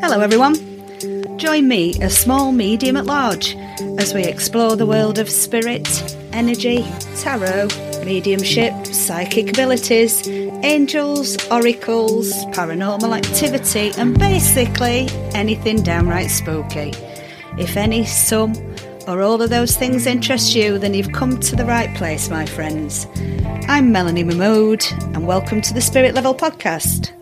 Hello everyone, join me, a small medium at large, as we explore the world of spirit, energy, tarot, mediumship, psychic abilities, angels, oracles, paranormal activity and basically anything downright spooky. If any, some or all of those things interest you, then you've come to the right place, my friends. I'm Melanie Mahmood and welcome to the Spirit Level Podcast.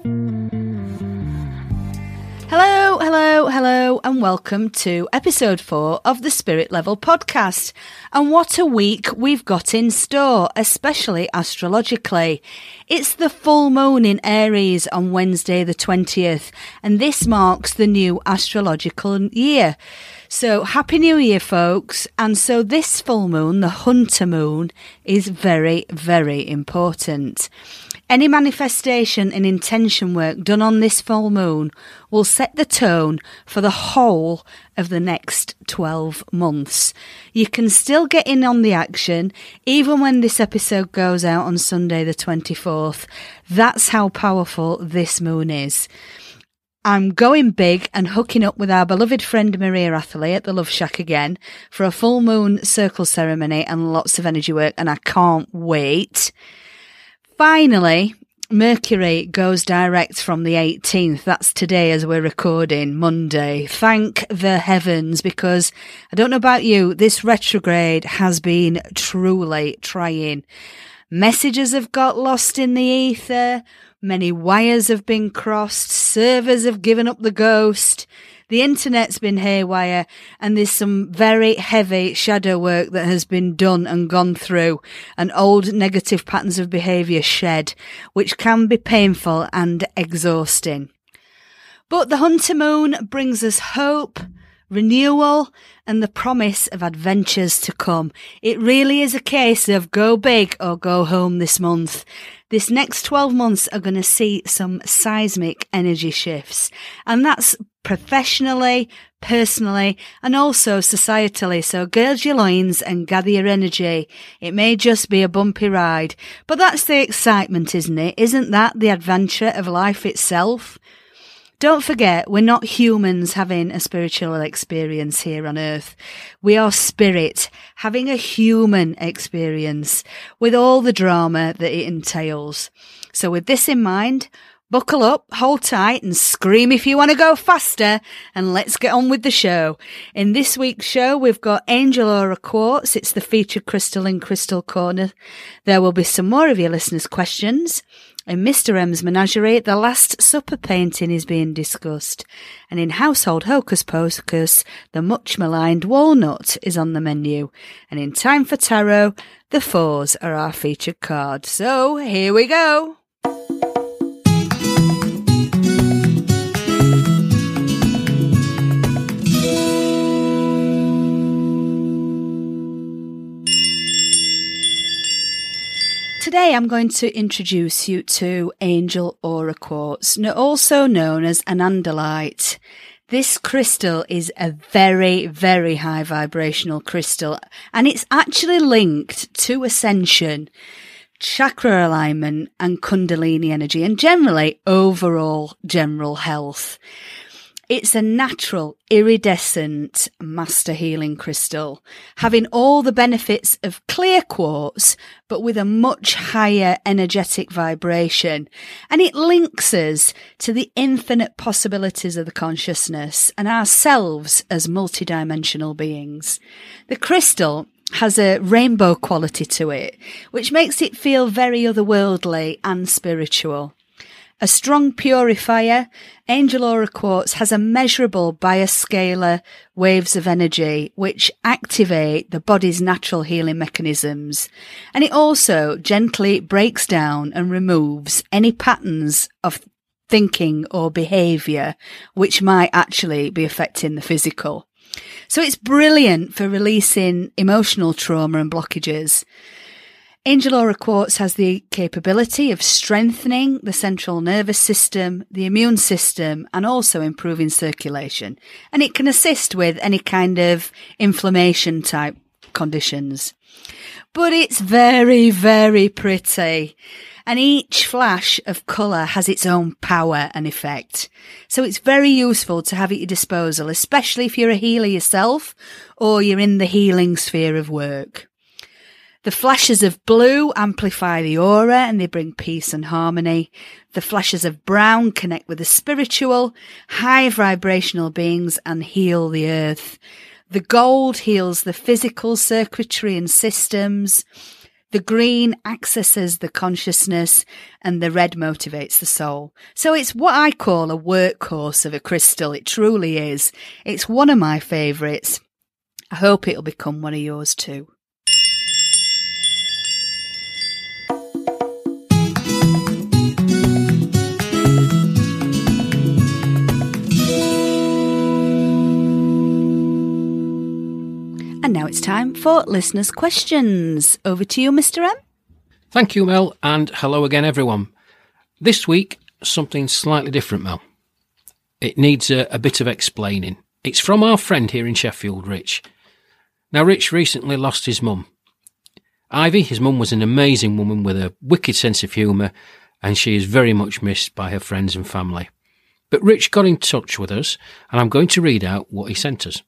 Hello, hello, hello, and welcome to episode 4 of the Spirit Level Podcast. And what a week we've got in store, especially astrologically. It's the full moon in Aries on Wednesday the 20th, and this marks the new astrological year. So Happy New Year, folks. And so this full moon, the Hunter Moon, is very, very important. Any manifestation and intention work done on this full moon will set the tone for the whole of the next 12 months. You can still get in on the action, even when this episode goes out on Sunday the 24th. That's how powerful this moon is. I'm going big and hooking up with our beloved friend Maria Atherley at the Love Shack again for a full moon circle ceremony and lots of energy work, and I can't wait. Finally, Mercury goes direct from the 18th. That's today as we're recording, Monday. Thank the heavens, because I don't know about you, this retrograde has been truly trying. Messages have got lost in the ether. Many wires have been crossed. Servers have given up the ghost. The internet's been haywire, and there's some very heavy shadow work that has been done and gone through, and old negative patterns of behaviour shed, which can be painful and exhausting. But the Hunter Moon brings us hope, renewal, and the promise of adventures to come. It really is a case of go big or go home this month. This next 12 months are going to see some seismic energy shifts, and that's professionally, personally, and also societally. So gird your loins and gather your energy. It may just be a bumpy ride, but that's the excitement, isn't it? Isn't that the adventure of life itself? Don't forget, we're not humans having a spiritual experience here on earth. We are spirit having a human experience with all the drama that it entails. So with this in mind, buckle up, hold tight and scream if you want to go faster, and let's get on with the show. In this week's show, we've got Angel Aura Quartz. It's the featured crystal in Crystal Corner. There will be some more of your listeners' questions. In Mr M's Menagerie, The Last Supper painting is being discussed. And in Household Hocus Pocus, the much maligned walnut is on the menu. And in Time for Tarot, the fours are our featured card. So here we go. Today I'm going to introduce you to Angel Aura Quartz, also known as Anandalite. This crystal is a very, very high vibrational crystal, and it's actually linked to ascension, chakra alignment and kundalini energy, and generally overall general health. It's a natural, iridescent master healing crystal, having all the benefits of clear quartz, but with a much higher energetic vibration. And it links us to the infinite possibilities of the consciousness and ourselves as multidimensional beings. The crystal has a rainbow quality to it, which makes it feel very otherworldly and spiritual. A strong purifier, Angel Aura Quartz has a measurable bioscalar waves of energy which activate the body's natural healing mechanisms, and it also gently breaks down and removes any patterns of thinking or behaviour which might actually be affecting the physical. So it's brilliant for releasing emotional trauma and blockages. Angel Aura Quartz has the capability of strengthening the central nervous system, the immune system, and also improving circulation. And it can assist with any kind of inflammation type conditions. But it's very, very pretty. and each flash of colour has its own power and effect. So it's very useful to have at your disposal, especially if you're a healer yourself or you're in the healing sphere of work. The flashes of blue amplify the aura and they bring peace and harmony. The flashes of brown connect with the spiritual, high vibrational beings and heal the earth. The gold heals the physical circuitry and systems. The green accesses the consciousness and the red motivates the soul. So it's what I call a workhorse of a crystal. It truly is. It's one of my favourites. I hope it'll become one of yours too. And now it's time for listeners' questions. Over to you, Mr M. Thank you, Mel, and hello again, everyone. This week, something slightly different, Mel. It needs a bit of explaining. It's from our friend here in Sheffield, Rich. Now, Rich recently lost his mum. Ivy, his mum, was an amazing woman with a wicked sense of humour, and she is very much missed by her friends and family. But Rich got in touch with us, and I'm going to read out what he sent us.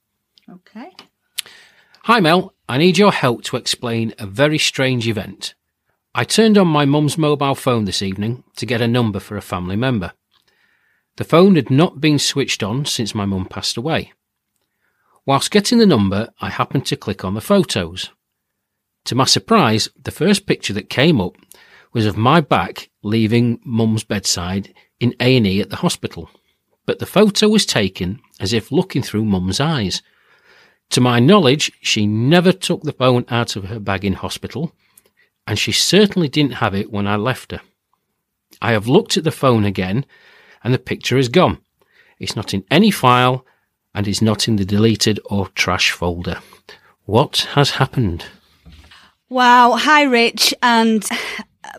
Okay. Hi Mel, I need your help to explain a very strange event. I turned on my mum's mobile phone this evening to get a number for a family member. The phone had not been switched on since my mum passed away. Whilst getting the number, I happened to click on the photos. To my surprise, the first picture that came up was of my back leaving mum's bedside in A&E at the hospital. But the photo was taken as if looking through mum's eyes. To my knowledge, she never took the phone out of her bag in hospital, and she certainly didn't have it when I left her. I have looked at the phone again, and the picture is gone. It's not in any file, and it's not in the deleted or trash folder. What has happened? Wow. Hi, Rich, and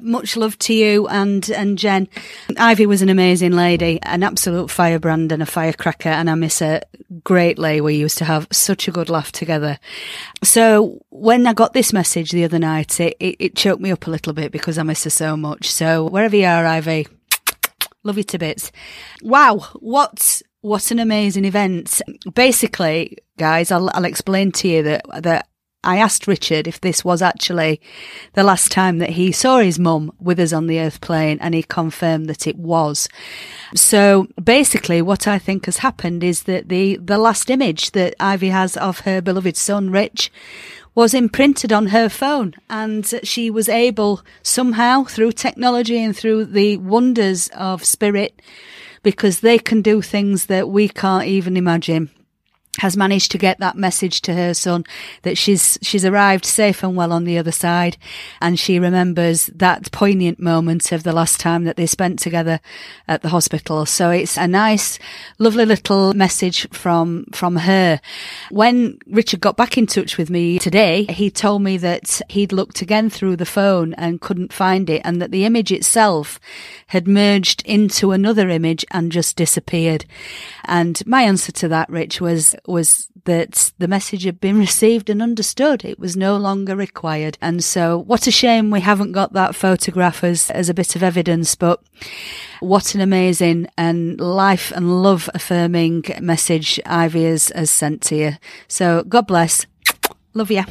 much love to you and Jen. Ivy was an amazing lady, an absolute firebrand and a firecracker, and I miss her greatly. We used to have such a good laugh together. So when I got this message the other night, it choked me up a little bit because I miss her so much. So wherever you are, Ivy, love you to bits. Wow, what an amazing event. Basically, guys, I'll explain to you that I asked Richard if this was actually the last time that he saw his mum with us on the earth plane, and he confirmed that it was. So basically what I think has happened is that the last image that Ivy has of her beloved son, Rich, was imprinted on her phone, and she was able somehow, through technology and through the wonders of spirit, because they can do things that we can't even imagine, has managed to get that message to her son that she's arrived safe and well on the other side, and she remembers that poignant moment of the last time that they spent together at the hospital. So it's a nice, lovely little message from her. When Richard got back in touch with me today, he told me that he'd looked again through the phone and couldn't find it, and that the image itself had merged into another image and just disappeared. And my answer to that, Rich, was that the message had been received and understood. It was no longer required. And so what a shame we haven't got that photograph as a bit of evidence, but what an amazing and life and love affirming message Ivy has sent to you. So God bless. Love you.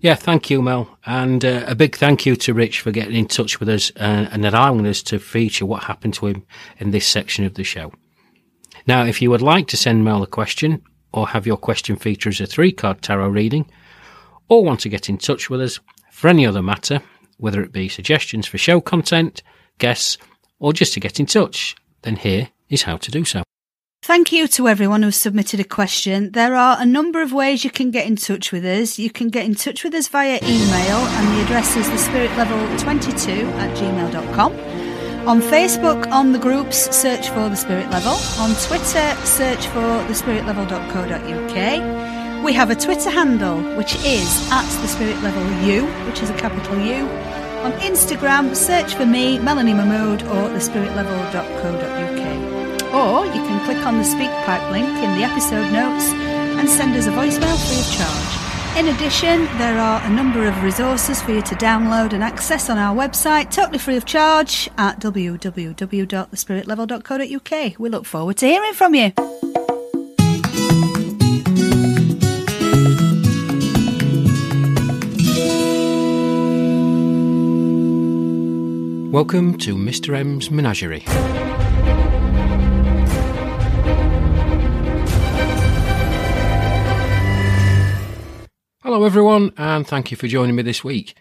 Yeah, thank you, Mel. And a big thank you to Rich for getting in touch with us and allowing us to feature what happened to him in this section of the show. Now, if you would like to send Mel a question, or have your question feature as a 3-card tarot reading, or want to get in touch with us for any other matter, whether it be suggestions for show content, guests, or just to get in touch, then here is how to do so. Thank you to everyone who submitted a question. There are a number of ways you can get in touch with us. You can get in touch with us via email, and the address is thespiritlevel22@gmail.com. On Facebook, on the groups, search for The Spirit Level. On Twitter, search for thespiritlevel.co.uk. We have a Twitter handle, which is @thespiritlevelU, which is a capital U. On Instagram, search for me, Melanie Mahmood, or thespiritlevel.co.uk. Or you can click on the SpeakPipe link in the episode notes and send us a voicemail free of charge. In addition, there are a number of resources for you to download and access on our website, totally free of charge, at www.thespiritlevel.co.uk. We look forward to hearing from you. Welcome to Mr M's Menagerie. Hello everyone, and thank you for joining me this week.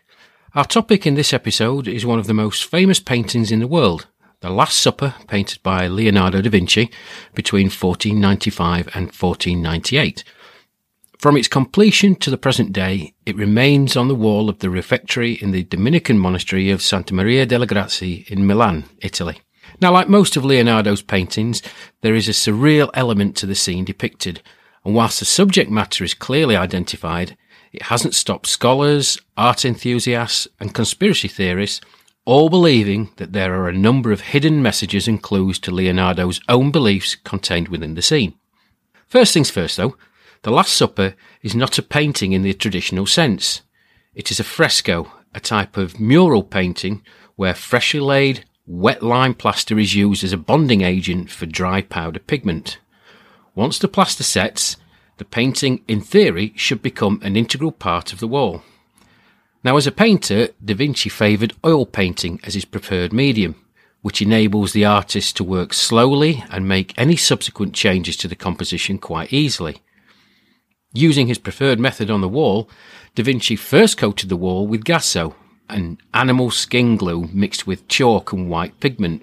Our topic in this episode is one of the most famous paintings in the world, The Last Supper, painted by Leonardo da Vinci between 1495 and 1498. From its completion to the present day, it remains on the wall of the refectory in the Dominican monastery of Santa Maria della Grazia in Milan, Italy. Now, like most of Leonardo's paintings, there is a surreal element to the scene depicted, and whilst the subject matter is clearly identified, it hasn't stopped scholars, art enthusiasts, and conspiracy theorists all believing that there are a number of hidden messages and clues to Leonardo's own beliefs contained within the scene. First things first, though, The Last Supper is not a painting in the traditional sense. It is a fresco, a type of mural painting where freshly laid, wet lime plaster is used as a bonding agent for dry powder pigment. Once the plaster sets, the painting, in theory, should become an integral part of the wall. Now, as a painter, Da Vinci favoured oil painting as his preferred medium, which enables the artist to work slowly and make any subsequent changes to the composition quite easily. Using his preferred method on the wall, Da Vinci first coated the wall with gesso, an animal skin glue mixed with chalk and white pigment.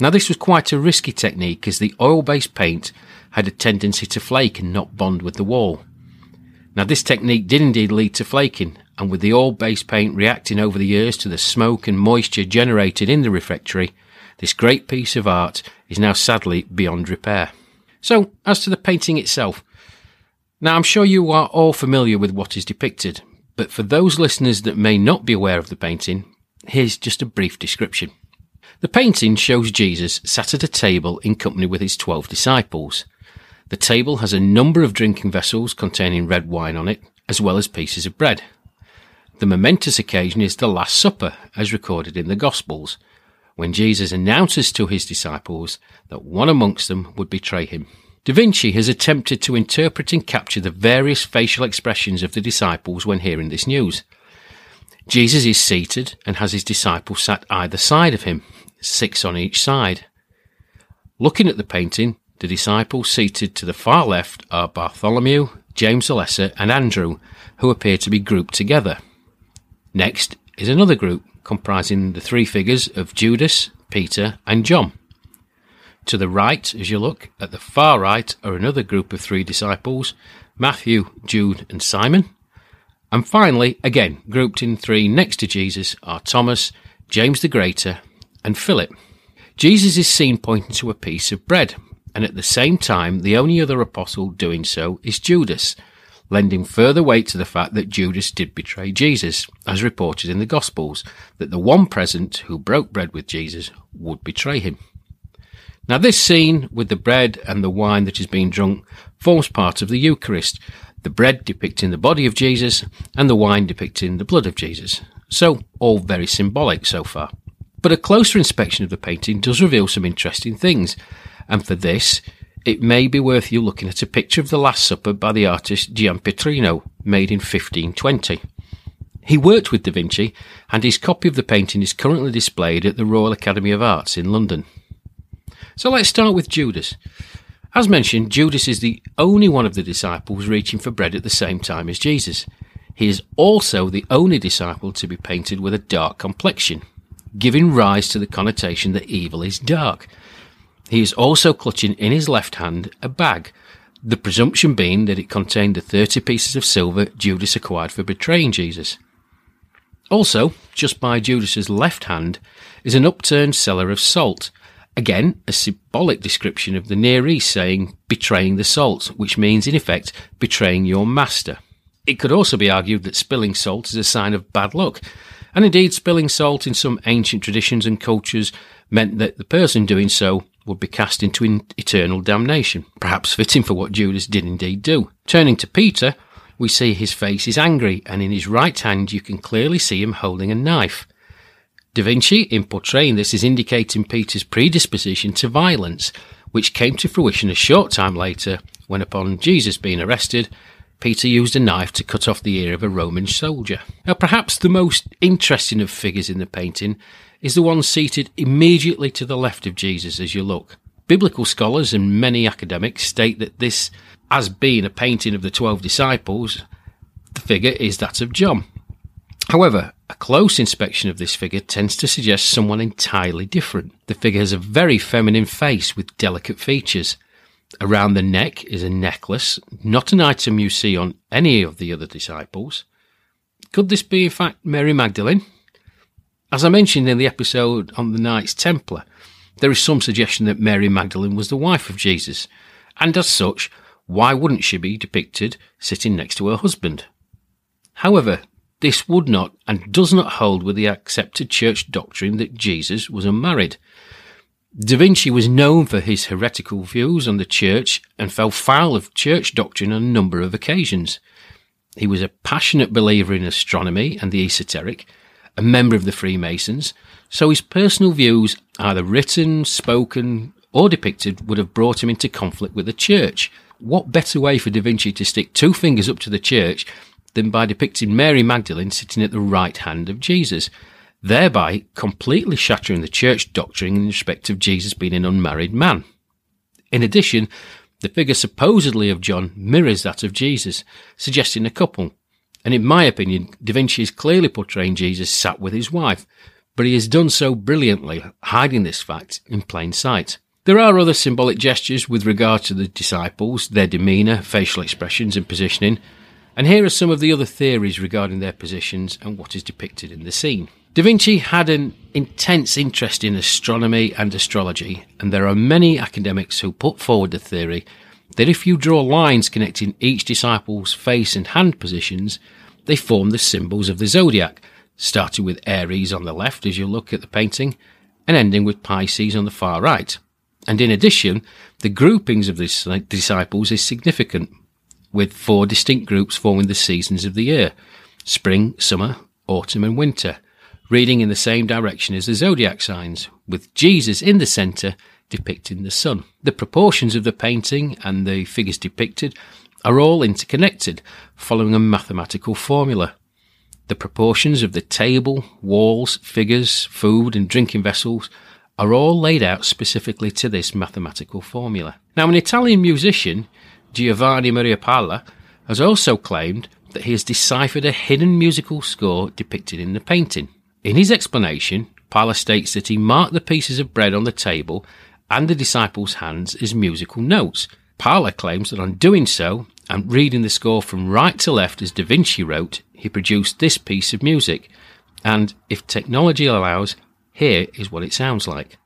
Now, this was quite a risky technique as the oil-based paint had a tendency to flake and not bond with the wall. Now, this technique did indeed lead to flaking, and with the oil-based paint reacting over the years to the smoke and moisture generated in the refectory, this great piece of art is now sadly beyond repair. So, as to the painting itself, now, I'm sure you are all familiar with what is depicted, but for those listeners that may not be aware of the painting, here's just a brief description. The painting shows Jesus sat at a table in company with his 12 disciples. The table has a number of drinking vessels containing red wine on it, as well as pieces of bread. The momentous occasion is the Last Supper, as recorded in the Gospels, when Jesus announces to his disciples that one amongst them would betray him. Da Vinci has attempted to interpret and capture the various facial expressions of the disciples when hearing this news. Jesus is seated and has his disciples sat either side of him, 6 on each side. Looking at the painting, the disciples seated to the far left are Bartholomew, James the Lesser and Andrew, who appear to be grouped together. Next is another group comprising the 3 figures of Judas, Peter and John. To the right, as you look, at the far right are another group of 3 disciples, Matthew, Jude and Simon. And finally, again, grouped in 3 next to Jesus are Thomas, James the Greater and Philip. Jesus is seen pointing to a piece of bread, and at the same time the only other apostle doing so is Judas, lending further weight to the fact that Judas did betray Jesus, as reported in the Gospels, that the one present who broke bread with Jesus would betray him. Now, this scene with the bread and the wine that is being drunk forms part of the Eucharist, the bread depicting the body of Jesus and the wine depicting the blood of Jesus. So, all very symbolic so far. But a closer inspection of the painting does reveal some interesting things, and for this, it may be worth you looking at a picture of the Last Supper by the artist Giampetrino, made in 1520. He worked with Da Vinci, and his copy of the painting is currently displayed at the Royal Academy of Arts in London. So let's start with Judas. As mentioned, Judas is the only one of the disciples reaching for bread at the same time as Jesus. He is also the only disciple to be painted with a dark complexion, giving rise to the connotation that evil is dark. He is also clutching in his left hand a bag, the presumption being that it contained the 30 pieces of silver Judas acquired for betraying Jesus. Also, just by Judas's left hand, is an upturned cellar of salt. Again, a symbolic description of the Near East saying, betraying the salt, which means, in effect, betraying your master. It could also be argued that spilling salt is a sign of bad luck, and indeed spilling salt in some ancient traditions and cultures meant that the person doing so would be cast into eternal damnation, perhaps fitting for what Judas did indeed do. Turning to Peter, we see his face is angry, and in his right hand you can clearly see him holding a knife. Da Vinci, in portraying this, is indicating Peter's predisposition to violence, which came to fruition a short time later when, upon Jesus being arrested, Peter used a knife to cut off the ear of a Roman soldier. Now, perhaps the most interesting of figures in the painting is the one seated immediately to the left of Jesus as you look. Biblical scholars and many academics state that this, as being a painting of the 12 disciples, the figure is that of John. However, a close inspection of this figure tends to suggest someone entirely different. The figure has a very feminine face with delicate features. Around the neck is a necklace, not an item you see on any of the other disciples. Could this be, in fact, Mary Magdalene? As I mentioned in the episode on the Knights Templar, there is some suggestion that Mary Magdalene was the wife of Jesus, and as such, why wouldn't she be depicted sitting next to her husband? However, this would not and does not hold with the accepted church doctrine that Jesus was unmarried. Da Vinci was known for his heretical views on the church and fell foul of church doctrine on a number of occasions. He was a passionate believer in astronomy and the esoteric, a member of the Freemasons, so his personal views, either written, spoken, or depicted, would have brought him into conflict with the church. What better way for Da Vinci to stick two fingers up to the church than by depicting Mary Magdalene sitting at the right hand of Jesus, thereby completely shattering the church doctrine in respect of Jesus being an unmarried man. In addition, the figure supposedly of John mirrors that of Jesus, suggesting a couple. And in my opinion, Da Vinci is clearly portraying Jesus sat with his wife, but he has done so brilliantly, hiding this fact in plain sight. There are other symbolic gestures with regard to the disciples, their demeanour, facial expressions and positioning, and here are some of the other theories regarding their positions and what is depicted in the scene. Da Vinci had an intense interest in astronomy and astrology, and there are many academics who put forward the theory that if you draw lines connecting each disciple's face and hand positions, they form the symbols of the zodiac, starting with Aries on the left as you look at the painting, and ending with Pisces on the far right. And in addition, the groupings of the disciples is significant, with four distinct groups forming the seasons of the year: spring, summer, autumn and winter, reading in the same direction as the zodiac signs, with Jesus in the centre depicting the sun. The proportions of the painting and the figures depicted are all interconnected, following a mathematical formula. The proportions of the table, walls, figures, food and drinking vessels are all laid out specifically to this mathematical formula. Now, an Italian musician, Giovanni Maria Palla, has also claimed that he has deciphered a hidden musical score depicted in the painting. In his explanation, Palla states that he marked the pieces of bread on the table and the disciples' hands as musical notes. Palla claims that on doing so and reading the score from right to left as Da Vinci wrote, he produced this piece of music, and if technology allows, here is what it sounds like.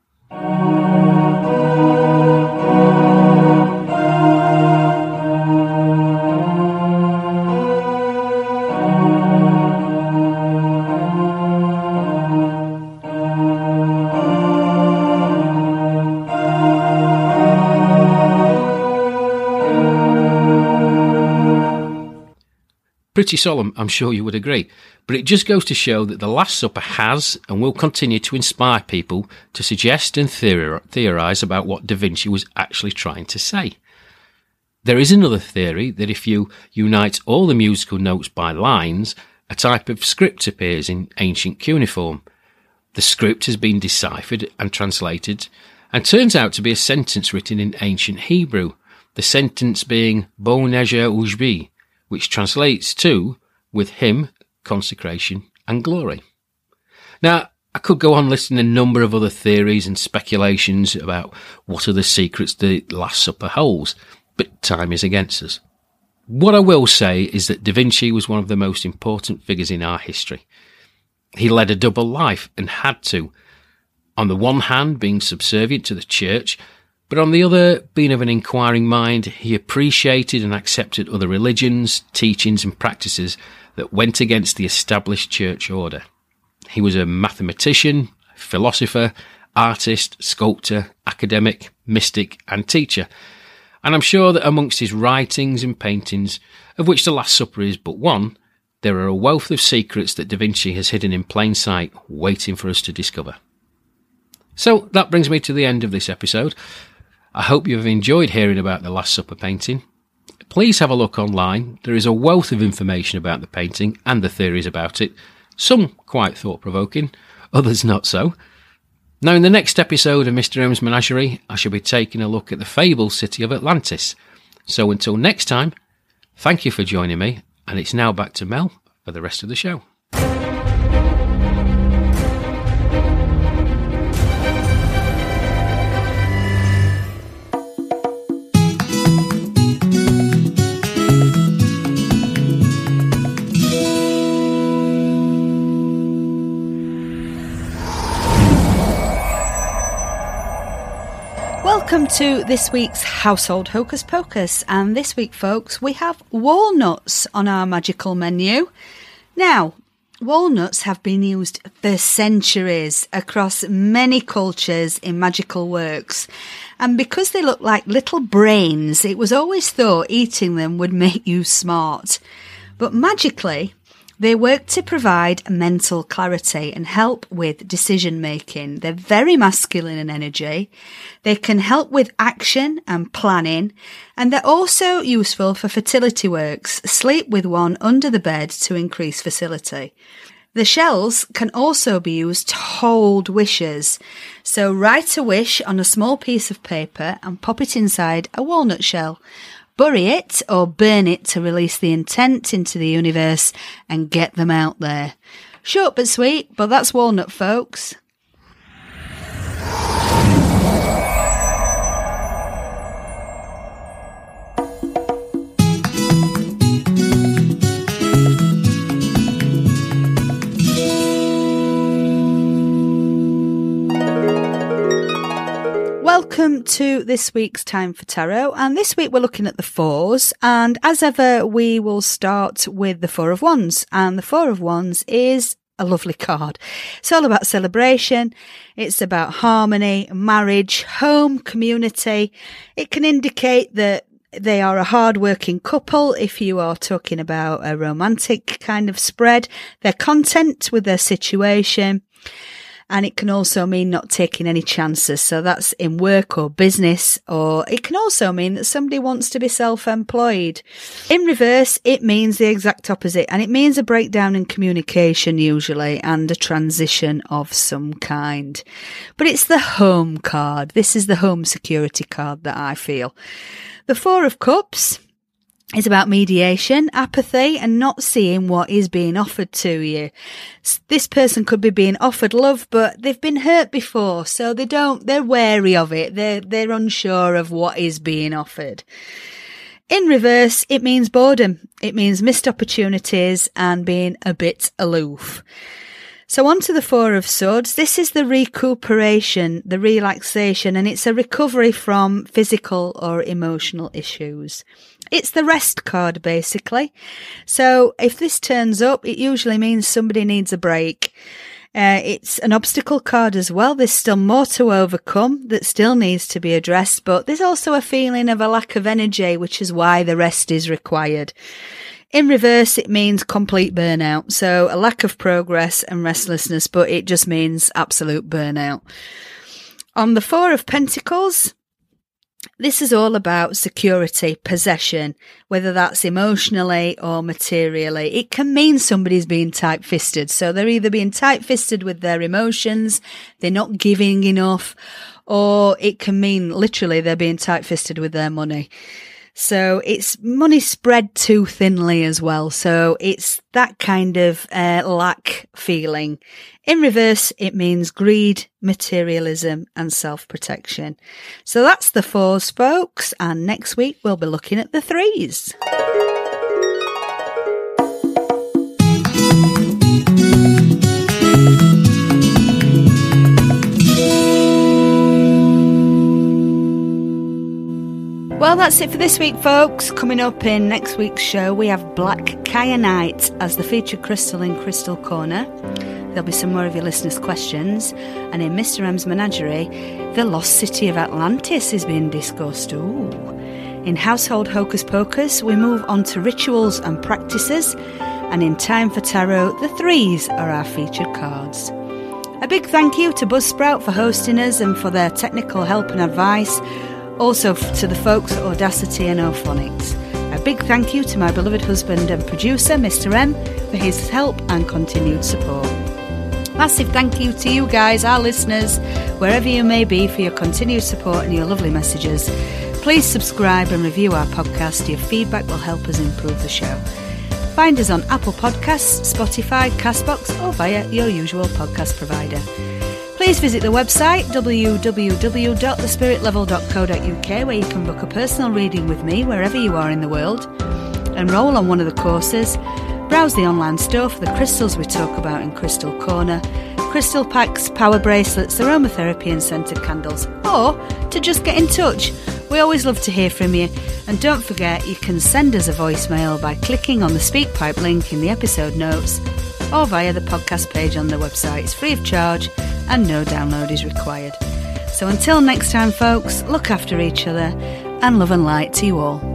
Pretty solemn, I'm sure you would agree, but it just goes to show that The Last Supper has and will continue to inspire people to suggest and theorise about what Da Vinci was actually trying to say. There is another theory that if you unite all the musical notes by lines, a type of script appears in ancient cuneiform. The script has been deciphered and translated and turns out to be a sentence written in ancient Hebrew, the sentence being Bo Neja Ujbi, which translates to, with him, consecration and glory. Now, I could go on listing a number of other theories and speculations about what are the secrets the Last Supper holds, but time is against us. What I will say is that Da Vinci was one of the most important figures in our history. He led a double life and had to, on the one hand being subservient to the church, but on the other, being of an inquiring mind, he appreciated and accepted other religions, teachings and practices that went against the established church order. He was a mathematician, philosopher, artist, sculptor, academic, mystic and teacher. And I'm sure that amongst his writings and paintings, of which The Last Supper is but one, there are a wealth of secrets that Da Vinci has hidden in plain sight, waiting for us to discover. So that brings me to the end of this episode. I hope you have enjoyed hearing about The Last Supper painting. Please have a look online. There is a wealth of information about the painting and the theories about it, some quite thought-provoking, others not so. Now, in the next episode of Mr M's Menagerie, I shall be taking a look at the fabled city of Atlantis. So until next time, thank you for joining me, and it's now back to Mel for the rest of the show. Welcome to this week's Household Hocus Pocus, and this week, folks, we have walnuts on our magical menu. Now, walnuts have been used for centuries across many cultures in magical works, and because they look like little brains, it was always thought eating them would make you smart. But magically, they work to provide mental clarity and help with decision making. They're very masculine in energy. They can help with action and planning. And they're also useful for fertility works. Sleep with one under the bed to increase fertility. The shells can also be used to hold wishes. So write a wish on a small piece of paper and pop it inside a walnut shell. Bury it or burn it to release the intent into the universe and get them out there. Short but sweet, but that's walnut, folks. Welcome to this week's Time for Tarot, and this week we're looking at the fours, and as ever we will start with the Four of Wands, and the Four of Wands is a lovely card. It's all about celebration, it's about harmony, marriage, home, community. It can indicate that they are a hard-working couple if you are talking about a romantic kind of spread. They're content with their situation. And it can also mean not taking any chances. So that's in work or business, or it can also mean that somebody wants to be self-employed. In reverse, it means the exact opposite, and it means a breakdown in communication usually and a transition of some kind. But it's the home card. This is the home security card that I feel. The Four of Cups is about mediation, apathy, and not seeing what is being offered to you. This person could be being offered love, but they've been hurt before, so they're wary of it. They're unsure of what is being offered. In reverse, it means boredom. It means missed opportunities and being a bit aloof. So on to the Four of Swords. This is the recuperation, the relaxation, and it's a recovery from physical or emotional issues. It's the rest card, basically. So if this turns up, it usually means somebody needs a break. It's an obstacle card as well. There's still more to overcome that still needs to be addressed, but there's also a feeling of a lack of energy, which is why the rest is required. In reverse, it means complete burnout, so a lack of progress and restlessness, but it just means absolute burnout. On the Four of Pentacles, this is all about security, possession, whether that's emotionally or materially. It can mean somebody's being tight-fisted, so they're either being tight-fisted with their emotions, they're not giving enough, or it can mean literally they're being tight-fisted with their money. So it's money spread too thinly as well. So it's that kind of lack feeling. In reverse, it means greed, materialism and self-protection. So that's the fours, folks. And next week, we'll be looking at the threes. Well, that's it for this week, folks. Coming up in next week's show, we have Black Kyanite as the featured crystal in Crystal Corner. There'll be some more of your listeners' questions. And in Mr M's Menagerie, the Lost City of Atlantis is being discussed. Ooh. In Household Hocus Pocus, we move on to rituals and practices, and in Time for Tarot, the threes are our featured cards. A big thank you to Buzzsprout for hosting us and for their technical help and advice, also to the folks at Audacity and Ophonics. A big thank you to my beloved husband and producer, Mr M, for his help and continued support. Massive thank you to you guys, our listeners, wherever you may be, for your continued support and your lovely messages. Please subscribe and review our podcast. Your feedback will help us improve the show. Find us on Apple Podcasts, Spotify, CastBox, or via your usual podcast provider. Please visit the website www.thespiritlevel.co.uk, where you can book a personal reading with me wherever you are in the world, enroll on one of the courses, browse the online store for the crystals we talk about in Crystal Corner, crystal packs, power bracelets, aromatherapy and scented candles, or to just get in touch. We always love to hear from you, and don't forget you can send us a voicemail by clicking on the SpeakPipe link in the episode notes or via the podcast page on the website. It's free of charge and no download is required. So until next time, folks, look after each other and love and light to you all.